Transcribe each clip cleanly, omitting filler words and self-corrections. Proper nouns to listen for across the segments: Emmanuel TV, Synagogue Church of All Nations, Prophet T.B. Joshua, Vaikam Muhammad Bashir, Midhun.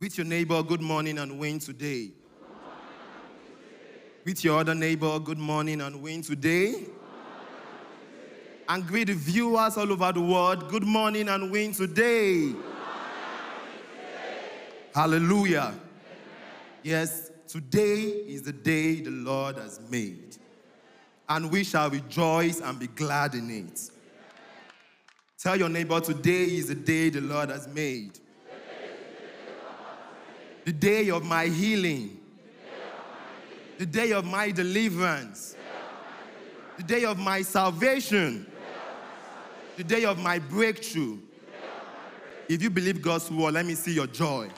With your neighbor, good morning and win today. With your other neighbor, good morning and win today. And greet the viewers all over the world, good morning and win today. Hallelujah. Amen. Yes, today is the day the Lord has made, and we shall rejoice and be glad in it. Amen. Tell your neighbor, today is the day the Lord has made. The day of my healing. The day of my deliverance. The day of my salvation. The day of my breakthrough. If you believe God's word, let me see your joy.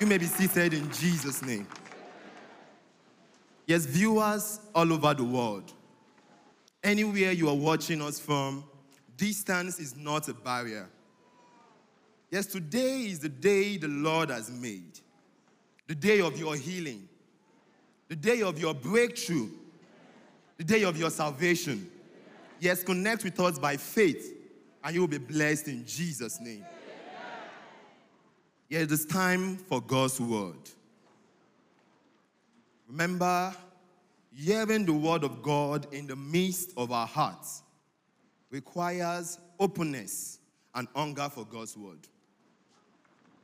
You may be seated in Jesus' name. Yes, viewers all over the world, anywhere you are watching us from, distance is not a barrier. Yes, today is the day the Lord has made. The day of your healing. The day of your breakthrough. The day of your salvation. Yes, connect with us by faith, and you will be blessed in Jesus' name. Yes, it is time for God's word. Remember, hearing the word of God in the midst of our hearts requires openness and hunger for God's word.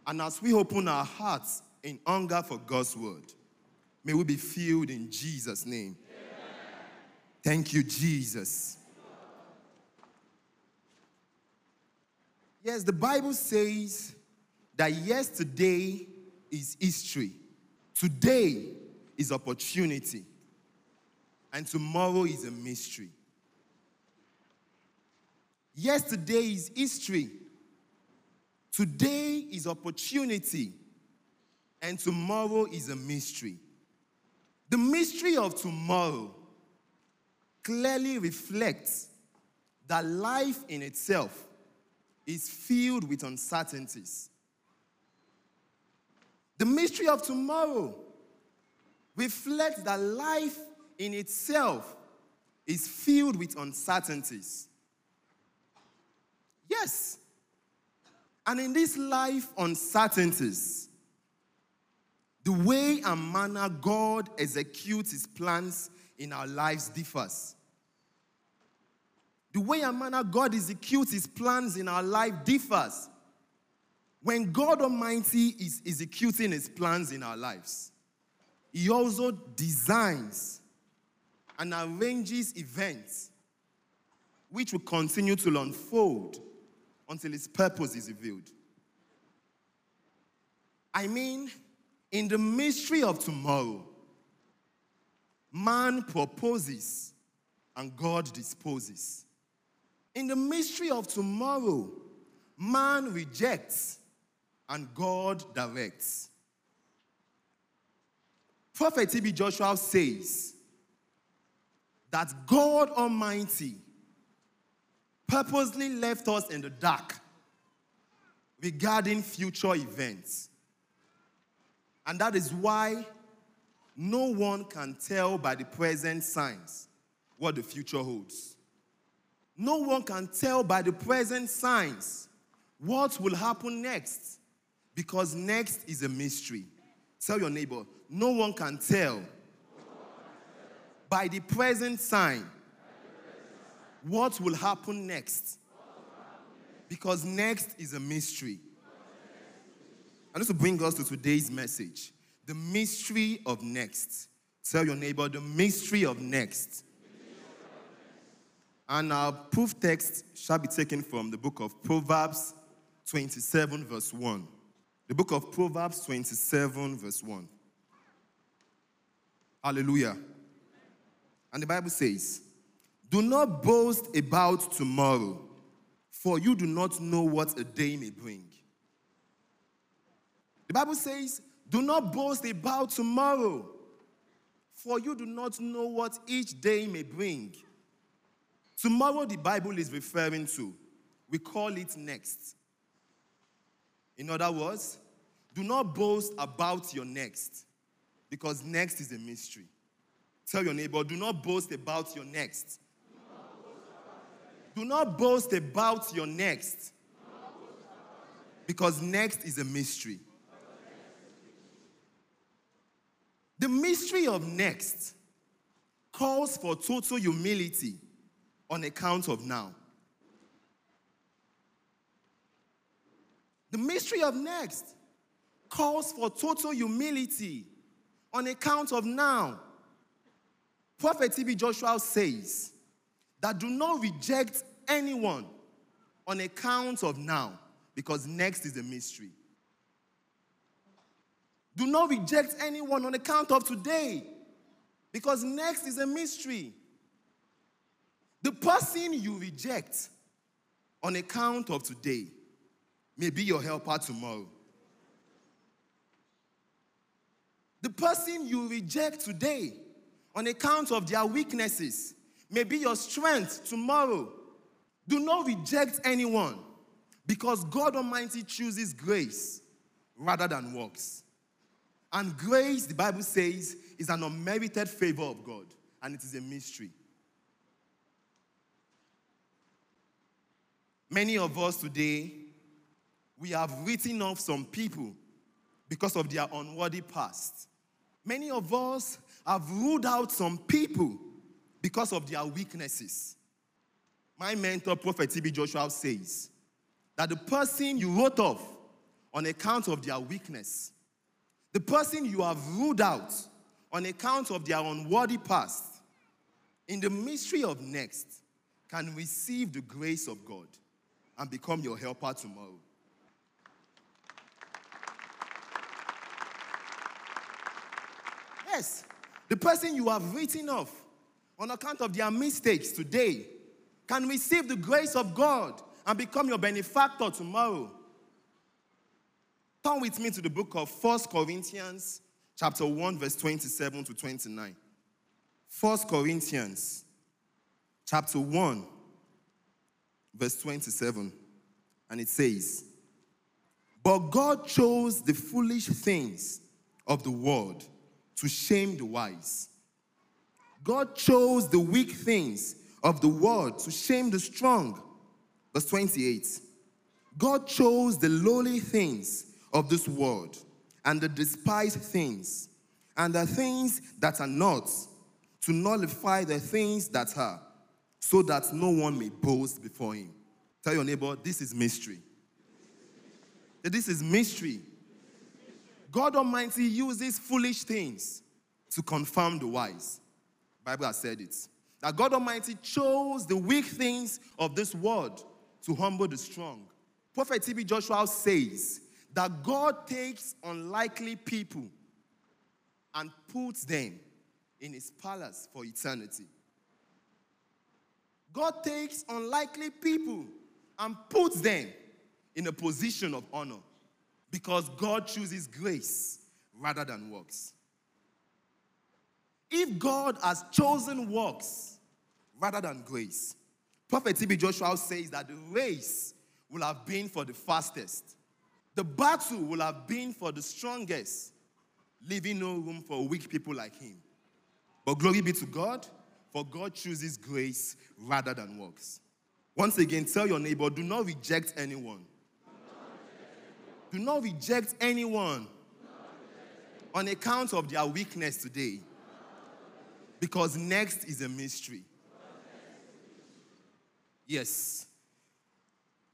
And as we open our hearts in hunger for God's word, may we be filled in Jesus' name. Amen. Thank you, Jesus. Yes, the Bible says that yesterday is history, today is opportunity, and tomorrow is a mystery. Yesterday is history, today is opportunity, and tomorrow is a mystery. The mystery of tomorrow clearly reflects that life in itself is filled with uncertainties. The mystery of tomorrow reflects that life in itself is filled with uncertainties. Yes. And in this life, uncertainties, the way and manner God executes his plans in our lives differs. The way and manner God executes his plans in our life differs. When God Almighty is executing his plans in our lives, he also designs and arranges events which will continue to unfold until its purpose is revealed. I mean, in the mystery of tomorrow, man proposes and God disposes. In the mystery of tomorrow, man rejects and God directs. Prophet T.B. Joshua says that God Almighty purposely left us in the dark regarding future events. And that is why no one can tell by the present signs what the future holds. No one can tell by the present signs what will happen next, because next is a mystery. Tell your neighbor, no one can tell by the present sign what will happen next, because next is a mystery. And this will bring us to today's message, the mystery of next. Tell your neighbor, the mystery of next. And our proof text shall be taken from the book of Proverbs 27 verse 1. The book of Proverbs 27 verse 1. Hallelujah. And the Bible says, do not boast about tomorrow, for you do not know what a day may bring. The Bible says, do not boast about tomorrow, for you do not know what each day may bring. Tomorrow, the Bible is referring to, we call it next. In other words, do not boast about your next, because next is a mystery. Tell your neighbor, do not boast about your next. Do not boast about your next, Because next is a mystery. The mystery of next calls for total humility on account of now. The mystery of next calls for total humility on account of now. Prophet T.B. Joshua says that do not reject anyone on account of now, because next is a mystery. Do not reject anyone on account of today, because next is a mystery. The person you reject on account of today may be your helper tomorrow. The person you reject today on account of their weaknesses may be your strength tomorrow. Do not reject anyone, because God Almighty chooses grace rather than works. And grace, the Bible says, is an unmerited favor of God, and it is a mystery. Many of us today, we have written off some people because of their unworthy past. Many of us have ruled out some people because of their weaknesses. My mentor, Prophet T.B. Joshua, says that the person you wrote off on account of their weakness, the person you have ruled out on account of their unworthy past, in the mystery of next, can receive the grace of God and become your helper tomorrow. Yes, the person you have written off on account of their mistakes today can receive the grace of God and become your benefactor tomorrow. Turn with me to the book of 1 Corinthians chapter 1, verse 27 to 29. 1 Corinthians chapter 1, verse 27. And it says, "But God chose the foolish things of the world to shame the wise. God chose the weak things of the world to shame the strong." Verse 28. "God chose the lowly things of this world and the despised things and the things that are not, to nullify the things that are, so that no one may boast before him." Tell your neighbor, this is mystery. This is mystery. God Almighty uses foolish things to confound the wise. The Bible has said it. That God Almighty chose the weak things of this world to humble the strong. Prophet T.B. Joshua says that God takes unlikely people and puts them in his palace for eternity. God takes unlikely people and puts them in a position of honor, because God chooses grace rather than works. If God has chosen works rather than grace, Prophet T.B. Joshua says that the race will have been for the fastest. The battle will have been for the strongest, leaving no room for weak people like him. But glory be to God, for God chooses grace rather than works. Once again, tell your neighbor, do not reject anyone. Do not reject anyone on account of their weakness today, because next is a mystery. Yes.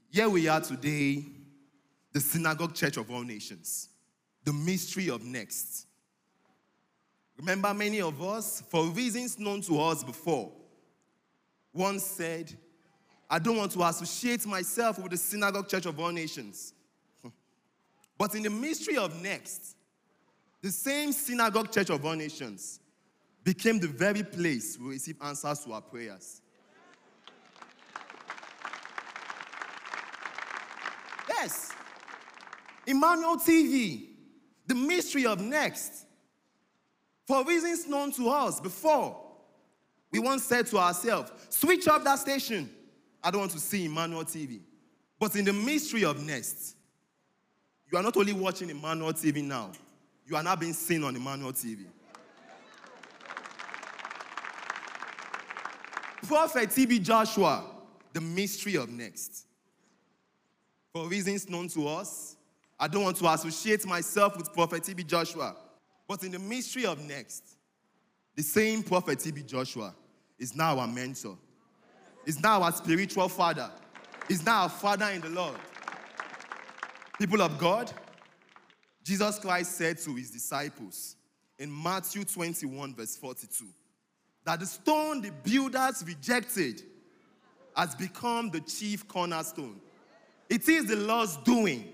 Here we are today, the Synagogue Church of All Nations, the mystery of next. Remember, many of us, for reasons known to us before, once said, I don't want to associate myself with the Synagogue Church of All Nations. But in the mystery of next, the same Synagogue Church of All Nations became the very place we receive answers to our prayers. Yes. Emmanuel TV, the mystery of next. For reasons known to us before, we once said to ourselves, switch off that station. I don't want to see Emmanuel TV. But in the mystery of next, you are not only watching Emmanuel TV now, you are now being seen on Emmanuel TV. Prophet T.B. Joshua, the mystery of next. for reasons known to us. I don't want to associate myself with Prophet T.B. Joshua. But in the mystery of next, the same Prophet T.B. Joshua is now our mentor. He's now our spiritual father. He's now our father in the Lord. People of God, Jesus Christ said to his disciples in Matthew 21, verse 42, that the stone the builders rejected has become the chief cornerstone. It is the Lord's doing,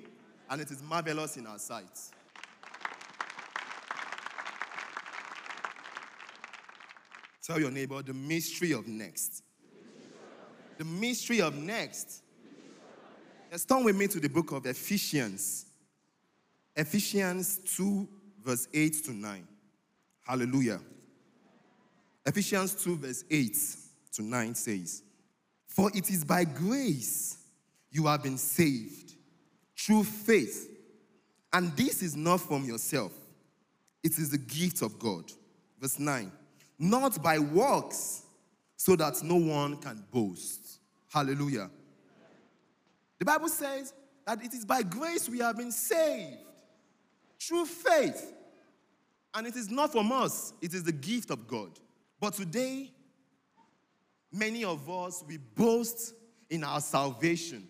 and it is marvelous in our sight. Tell your neighbor, the mystery of next. The mystery of next. Let's turn with me to the book of Ephesians. Ephesians 2, verse 8 to 9. Hallelujah. Ephesians 2, verse 8 to 9 says, "For it is by grace you have been saved, through faith. And this is not from yourself. It is the gift of God." Verse 9. "Not by works, so that no one can boast." Hallelujah. The Bible says that it is by grace we have been saved, through faith. And it is not from us, it is the gift of God. But today, many of us, we boast in our salvation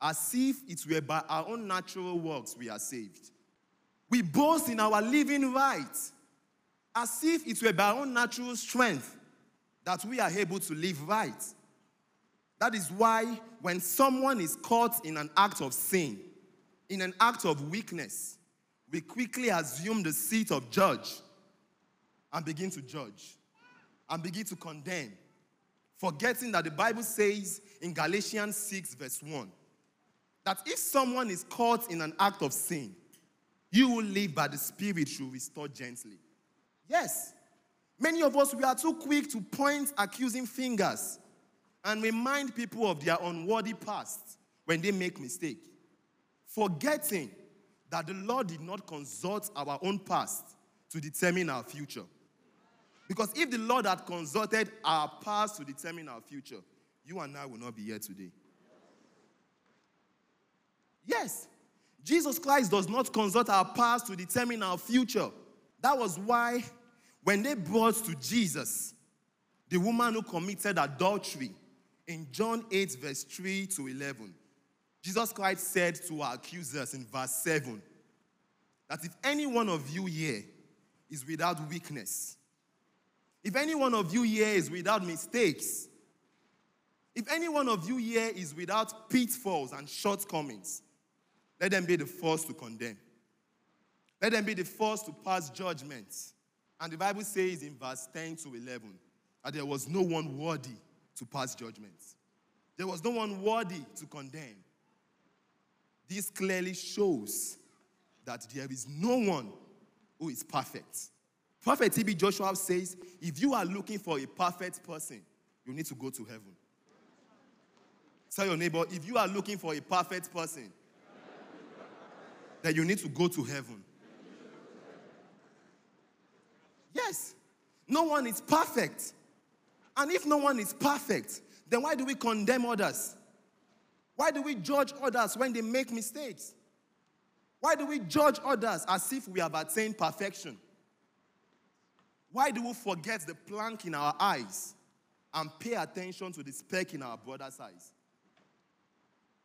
as if it were by our own natural works we are saved. We boast in our living right as if it were by our own natural strength that we are able to live right. That is why when someone is caught in an act of sin, in an act of weakness, we quickly assume the seat of judge and begin to judge and begin to condemn, forgetting that the Bible says in Galatians 6, verse 1, that if someone is caught in an act of sin, you will live by the Spirit to restore gently. Yes, many of us, we are too quick to point accusing fingers and remind people of their unworthy past when they make mistakes, forgetting that the Lord did not consult our own past to determine our future. Because if the Lord had consulted our past to determine our future, you and I will not be here today. Yes, Jesus Christ does not consult our past to determine our future. That was why when they brought to Jesus the woman who committed adultery in John 8, verse 3 to 11, Jesus Christ said to our accusers in verse 7 that if any one of you here is without weakness, if any one of you here is without mistakes, if any one of you here is without pitfalls and shortcomings, let them be the first to condemn. Let them be the first to pass judgment. And the Bible says in verse 10 to 11 that there was no one worthy to pass judgment. There was no one worthy to condemn. This clearly shows that there is no one who is perfect. Prophet T.B. Joshua says, if you are looking for a perfect person, you need to go to heaven. Tell your neighbor, if you are looking for a perfect person, then you need to go to heaven. Yes, no one is perfect. And if no one is perfect, then why do we condemn others? Why do we judge others when they make mistakes? Why do we judge others as if we have attained perfection? Why do we forget the plank in our eyes and pay attention to the speck in our brother's eyes?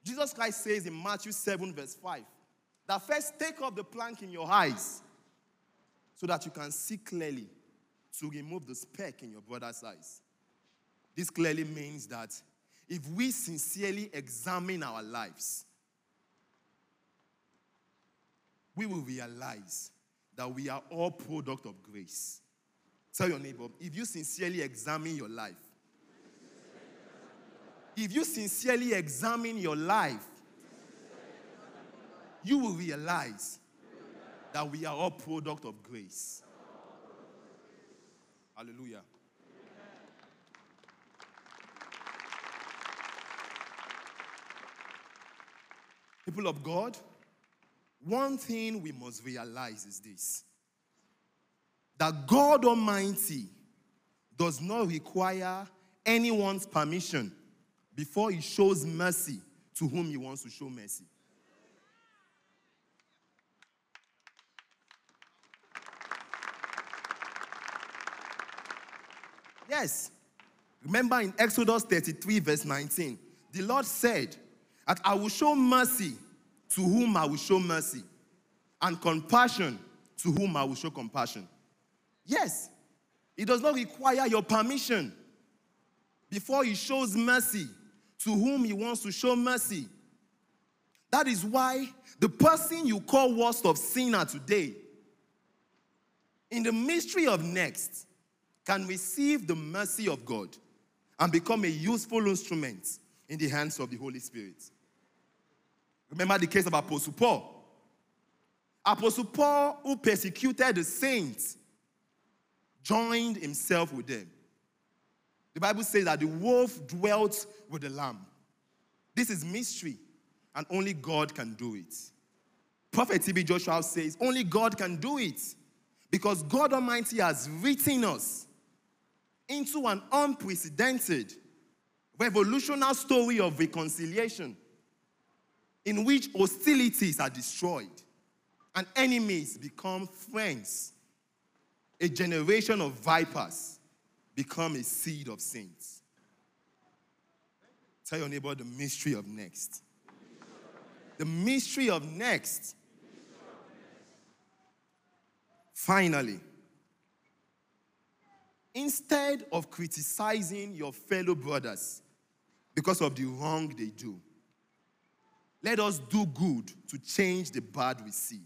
Jesus Christ says in Matthew 7, verse 5, that first take off the plank in your eyes so that you can see clearly to remove the speck in your brother's eyes. This clearly means that if we sincerely examine our lives, we will realize that we are all product of grace. Tell your neighbor, if you sincerely examine your life, if you sincerely examine your life, you will realize that we are all product of grace. Hallelujah. People of God, one thing we must realize is this: that God Almighty does not require anyone's permission before He shows mercy to whom he wants to show mercy. Yes. Remember in Exodus 33 verse 19, the Lord said that I will show mercy to whom I will show mercy, and compassion to whom I will show compassion. Yes, it does not require your permission before he shows mercy to whom he wants to show mercy. That is why the person you call worst of sinner today, in the mystery of next, can receive the mercy of God and become a useful instrument in the hands of the Holy Spirit. Remember the case of Apostle Paul. Apostle Paul, who persecuted the saints, joined himself with them. The Bible says that the wolf dwelt with the lamb. This is mystery, and only God can do it. Prophet T.B. Joshua says, only God can do it, because God Almighty has written us into an unprecedented, revolutionary story of reconciliation, in which hostilities are destroyed and enemies become friends. A generation of vipers become a seed of saints. Tell your neighbor the mystery of next. The mystery of next. Finally, instead of criticizing your fellow brothers because of the wrong they do, let us do good to change the bad we see.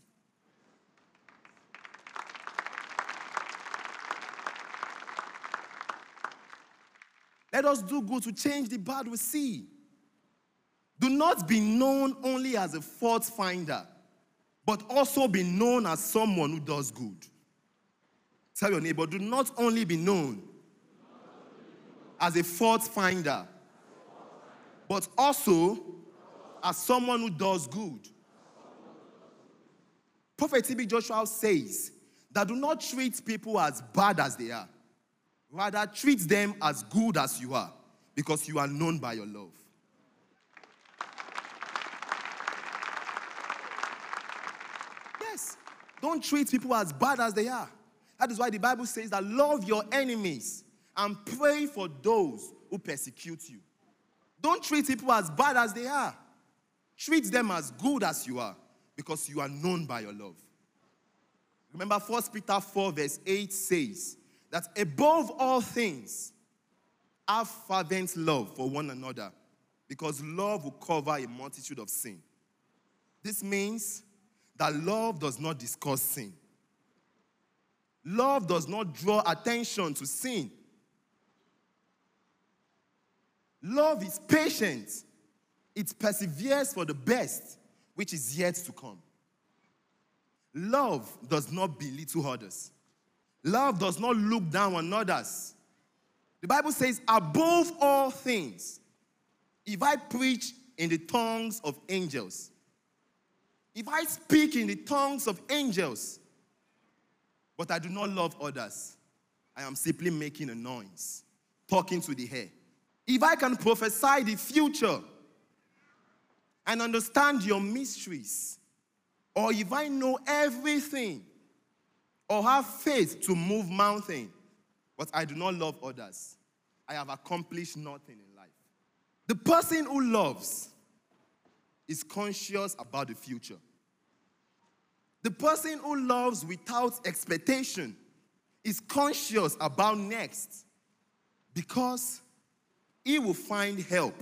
Let us do good to change the bad we see. Do not be known only as a fault finder, but also be known as someone who does good. Tell your neighbor, do not only be known as a fault finder, but also as someone who does good. Prophet T.B. Joshua says that do not treat people as bad as they are. Rather, treat them as good as you are, because you are known by your love. Yes, don't treat people as bad as they are. That is why the Bible says that love your enemies and pray for those who persecute you. Don't treat people as bad as they are. Treat them as good as you are, because you are known by your love. Remember, 1 Peter 4 verse 8 says that above all things, have fervent love for one another, because love will cover a multitude of sin. This means that love does not discuss sin. Love does not draw attention to sin. Love is patient. It perseveres for the best, which is yet to come. Love does not belittle others. Love does not look down on others. The Bible says, above all things, if I preach in the tongues of angels, if I speak in the tongues of angels, but I do not love others, I am simply making a noise, talking to the air. If I can prophesy the future and understand your mysteries, or if I know everything, or have faith to move mountains, but I do not love others, I have accomplished nothing in life. The person who loves is conscious about the future. The person who loves without expectation is conscious about next, because he will find help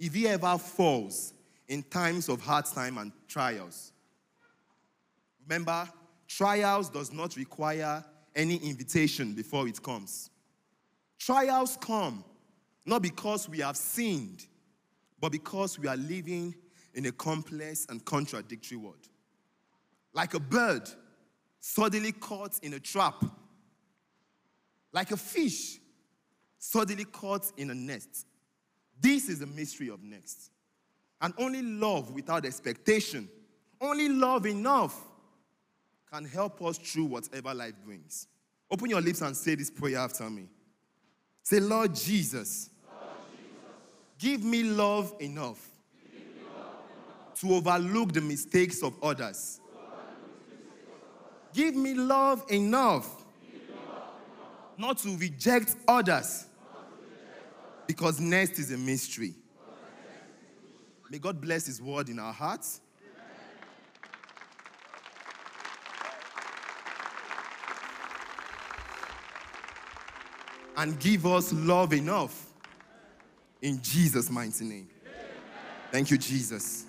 if he ever falls in times of hard time and trials. Remember, trials does not require any invitation before it comes. Trials come not because we have sinned, but because we are living in a complex and contradictory world. Like a bird suddenly caught in a trap. Like a fish suddenly caught in a net. This is the mystery of next. And only love without expectation, only love enough, can help us through whatever life brings. Open your lips and say this prayer after me. Say, Lord Jesus, give me love enough to overlook the mistakes of others. Give me love enough not to reject others, because next is a mystery. May God bless His word in our hearts. And give us love enough. In Jesus' mighty name. Amen. Thank you, Jesus.